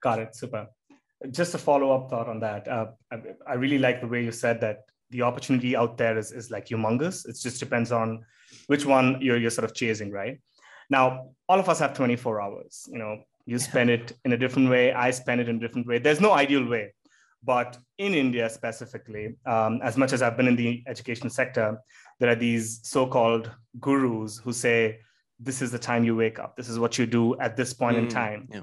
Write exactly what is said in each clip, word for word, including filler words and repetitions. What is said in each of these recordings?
Got it. Super. Just a follow-up thought on that. Uh, I, I really like the way you said that the opportunity out there is, is like humongous. It just depends on which one you're, you're sort of chasing, right? Now, all of us have twenty-four hours. You know, you spend it in a different way. I spend it in a different way. There's no ideal way. But in India specifically, um, as much as I've been in the education sector, there are these so-called gurus who say, this is the time you wake up. This is what you do at this point mm, in time, yeah.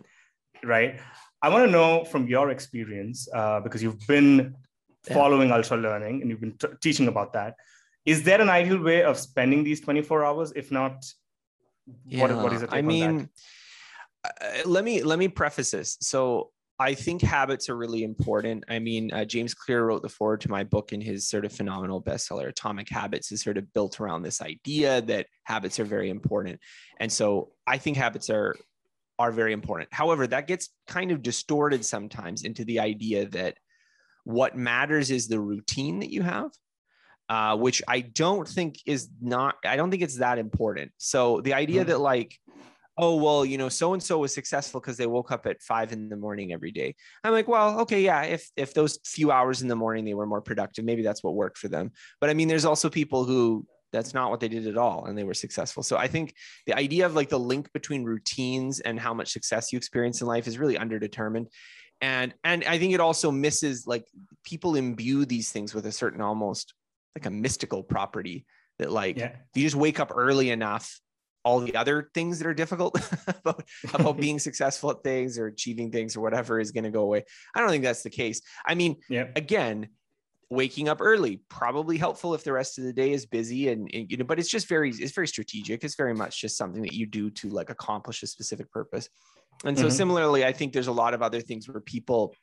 right? I want to know from your experience, uh, because you've been following yeah. Ultra Learning and you've been t- teaching about that. Is there an ideal way of spending these twenty-four hours? If not, yeah. what, what is it? I mean, uh, let me let me preface this. So I think habits are really important. I mean, uh, James Clear wrote the foreword to my book, and his sort of phenomenal bestseller, Atomic Habits, is sort of built around this idea that habits are very important. And so I think habits are, are very important. However, that gets kind of distorted sometimes into the idea that what matters is the routine that you have, uh, which I don't think is not, I don't think it's that important. So the idea mm-hmm. that like, oh, well, you know, so-and-so was successful because they woke up at five in the morning every day. I'm like, well, okay, yeah, if if those few hours in the morning, they were more productive, maybe that's what worked for them. But I mean, there's also people who that's not what they did at all, and they were successful. So I think the idea of like the link between routines and how much success you experience in life is really underdetermined. And, and I think it also misses, like, people imbue these things with a certain almost like a mystical property that like, yeah. you just wake up early enough, all the other things that are difficult about, about being successful at things or achieving things or whatever is going to go away. I don't think that's the case. I mean, yeah. again, waking up early, probably helpful if the rest of the day is busy and, and, you know, but it's just very, it's very strategic. It's very much just something that you do to like accomplish a specific purpose. And so mm-hmm. similarly, I think there's a lot of other things where people,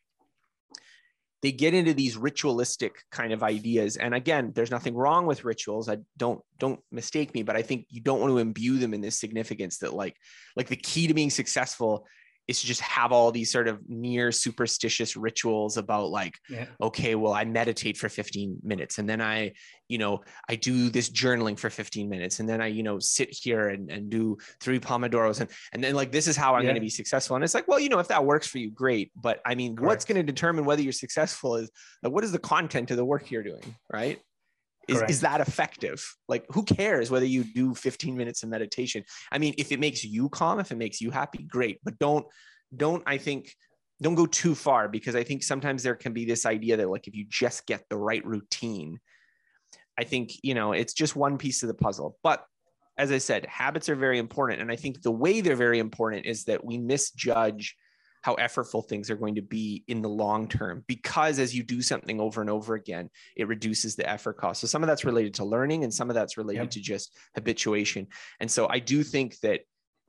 they get into these ritualistic kind of ideas. And again, there's nothing wrong with rituals. I don't, don't mistake me, but I think you don't want to imbue them in this significance that like, like the key to being successful is to just have all these sort of near superstitious rituals about like, yeah. okay, well, I meditate for fifteen minutes. And then I, you know, I do this journaling for fifteen minutes. And then I, you know, sit here and, and do three Pomodoros. And, and then like, this is how I'm yeah. going to be successful. And it's like, well, you know, if that works for you, great. But I mean, Correct. What's going to determine whether you're successful is like, what is the content of the work you're doing, right? Is, is that effective? Like, who cares whether you do fifteen minutes of meditation? I mean, if it makes you calm, if it makes you happy, great. But don't, don't, I think, don't go too far, because I think sometimes there can be this idea that like, if you just get the right routine, I think, you know, it's just one piece of the puzzle. But as I said, habits are very important. And I think the way they're very important is that we misjudge how effortful things are going to be in the long term, because as you do something over and over again, it reduces the effort cost. So some of that's related to learning and some of that's related yep. to just habituation. And so I do think that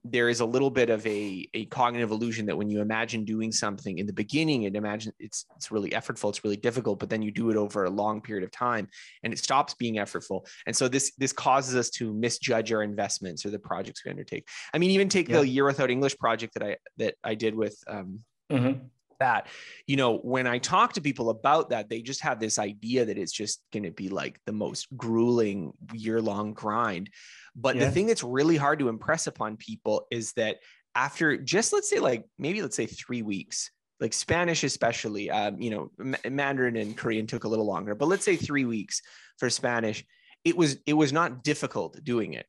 there is a little bit of a, a cognitive illusion that when you imagine doing something in the beginning and imagine it's, it's really effortful, it's really difficult, but then you do it over a long period of time and it stops being effortful. And so this, this causes us to misjudge our investments or the projects we undertake. I mean, even take yeah. the Year Without English project that I, that I did with um, mm-hmm. that, you know, when I talk to people about that, they just have this idea that it's just going to be like the most grueling year-long grind. But yeah. the thing that's really hard to impress upon people is that after just, let's say, like, maybe let's say three weeks, like Spanish, especially, um, you know, Ma- Mandarin and Korean took a little longer, but let's say three weeks for Spanish, it was, it was not difficult doing it.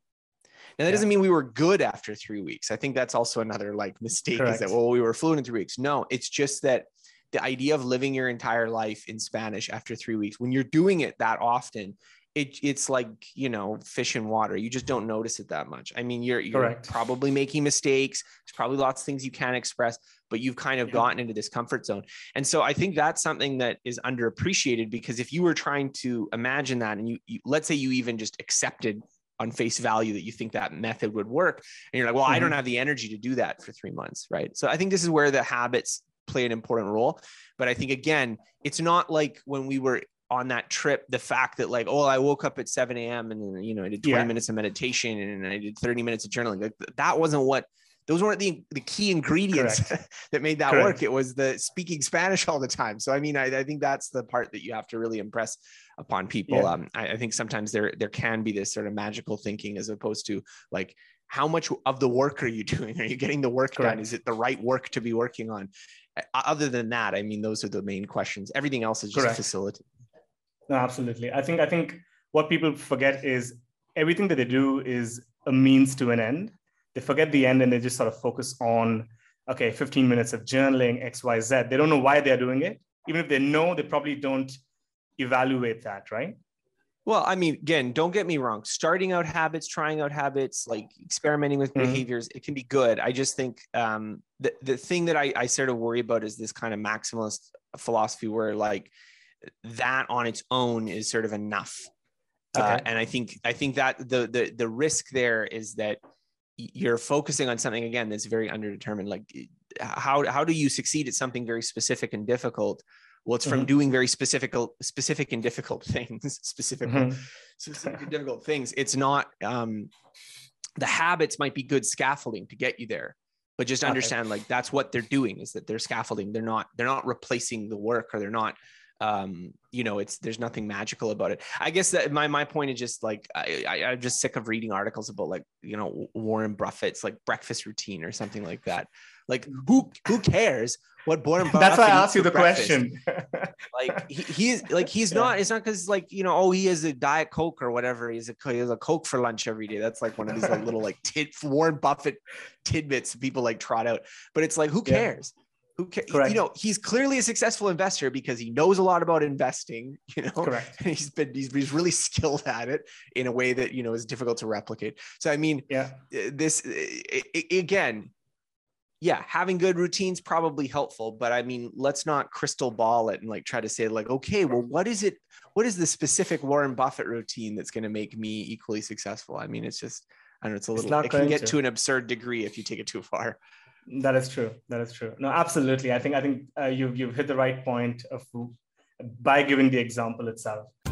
Now, that yeah. doesn't mean we were good after three weeks. I think that's also another like mistake Correct. Is that, well, we were fluent in three weeks. No, it's just that the idea of living your entire life in Spanish after three weeks, when you're doing it that often, It, it's like, you know, fish in water. You just don't notice it that much. I mean, you're, you're Correct. Probably making mistakes. There's probably lots of things you can't express, but you've kind of yeah. gotten into this comfort zone. And so I think that's something that is underappreciated, because if you were trying to imagine that and you, you let's say you even just accepted on face value that you think that method would work, and you're like, well, mm-hmm. I don't have the energy to do that for three months. Right. So I think this is where the habits play an important role. But I think, again, it's not like when we were on that trip, the fact that like, oh, I woke up at seven a.m. and, you know, I did twenty yeah. minutes of meditation and I did thirty minutes of journaling. Like, that wasn't what those weren't the, the key ingredients that made that Correct. work. It was the speaking Spanish all the time. So, I mean, I, I think that's the part that you have to really impress upon people. Yeah. Um, I, I think sometimes there, there can be this sort of magical thinking as opposed to like, how much of the work are you doing? Are you getting the work Correct. done? Is it the right work to be working on? Other than that, I mean, those are the main questions. Everything else is just Correct. a facility. No, absolutely. I think, I think what people forget is everything that they do is a means to an end. They forget the end and they just sort of focus on, okay, fifteen minutes of journaling, X, Y, Z. They don't know why they're doing it. Even if they know, they probably don't evaluate that, right? Well, I mean, again, don't get me wrong. Starting out habits, trying out habits, like experimenting with mm-hmm. behaviors, it can be good. I just think um, the, the thing that I, I sort of worry about is this kind of maximalist philosophy where like that on its own is sort of enough. Okay. Uh, and I think, I think that the, the, the risk there is that you're focusing on something again, that's very underdetermined. Like how, how do you succeed at something very specific and difficult? Well, it's from mm-hmm. doing very specific, specific and difficult things, specific, mm-hmm. specific and difficult things. It's not, um, the habits might be good scaffolding to get you there, but just understand okay. like, that's what they're doing is that they're scaffolding. They're not, they're not replacing the work or they're not, um you know it's there's nothing magical about it. I guess that my my point is just like I, I I'm just sick of reading articles about like you know Warren Buffett's like breakfast routine or something like that. Like who who cares what Warren Buffett that's why I asked you the breakfast. question. Like he, he is like he's yeah. not it's not because like you know oh he has a Diet Coke or whatever he's a he has a Coke for lunch every day. That's like one of these like little like tid, Warren Buffett tidbits people like trot out, but it's like who cares. Yeah. Who cares? You know, he's clearly a successful investor because he knows a lot about investing, you know, Correct. and he's been, he's, he's really skilled at it in a way that, you know, is difficult to replicate. So, I mean, yeah. this it, it, again, yeah, having good routines probably helpful, but I mean, let's not crystal ball it and like try to say like, okay, well, what is it? What is the specific Warren Buffett routine that's going to make me equally successful? I mean, it's just, I don't know, it's a little, it's not it can get to. to an absurd degree if you take it too far. That is true. That is true. No, absolutely. I think I think uh, you've you've hit the right point of by giving the example itself.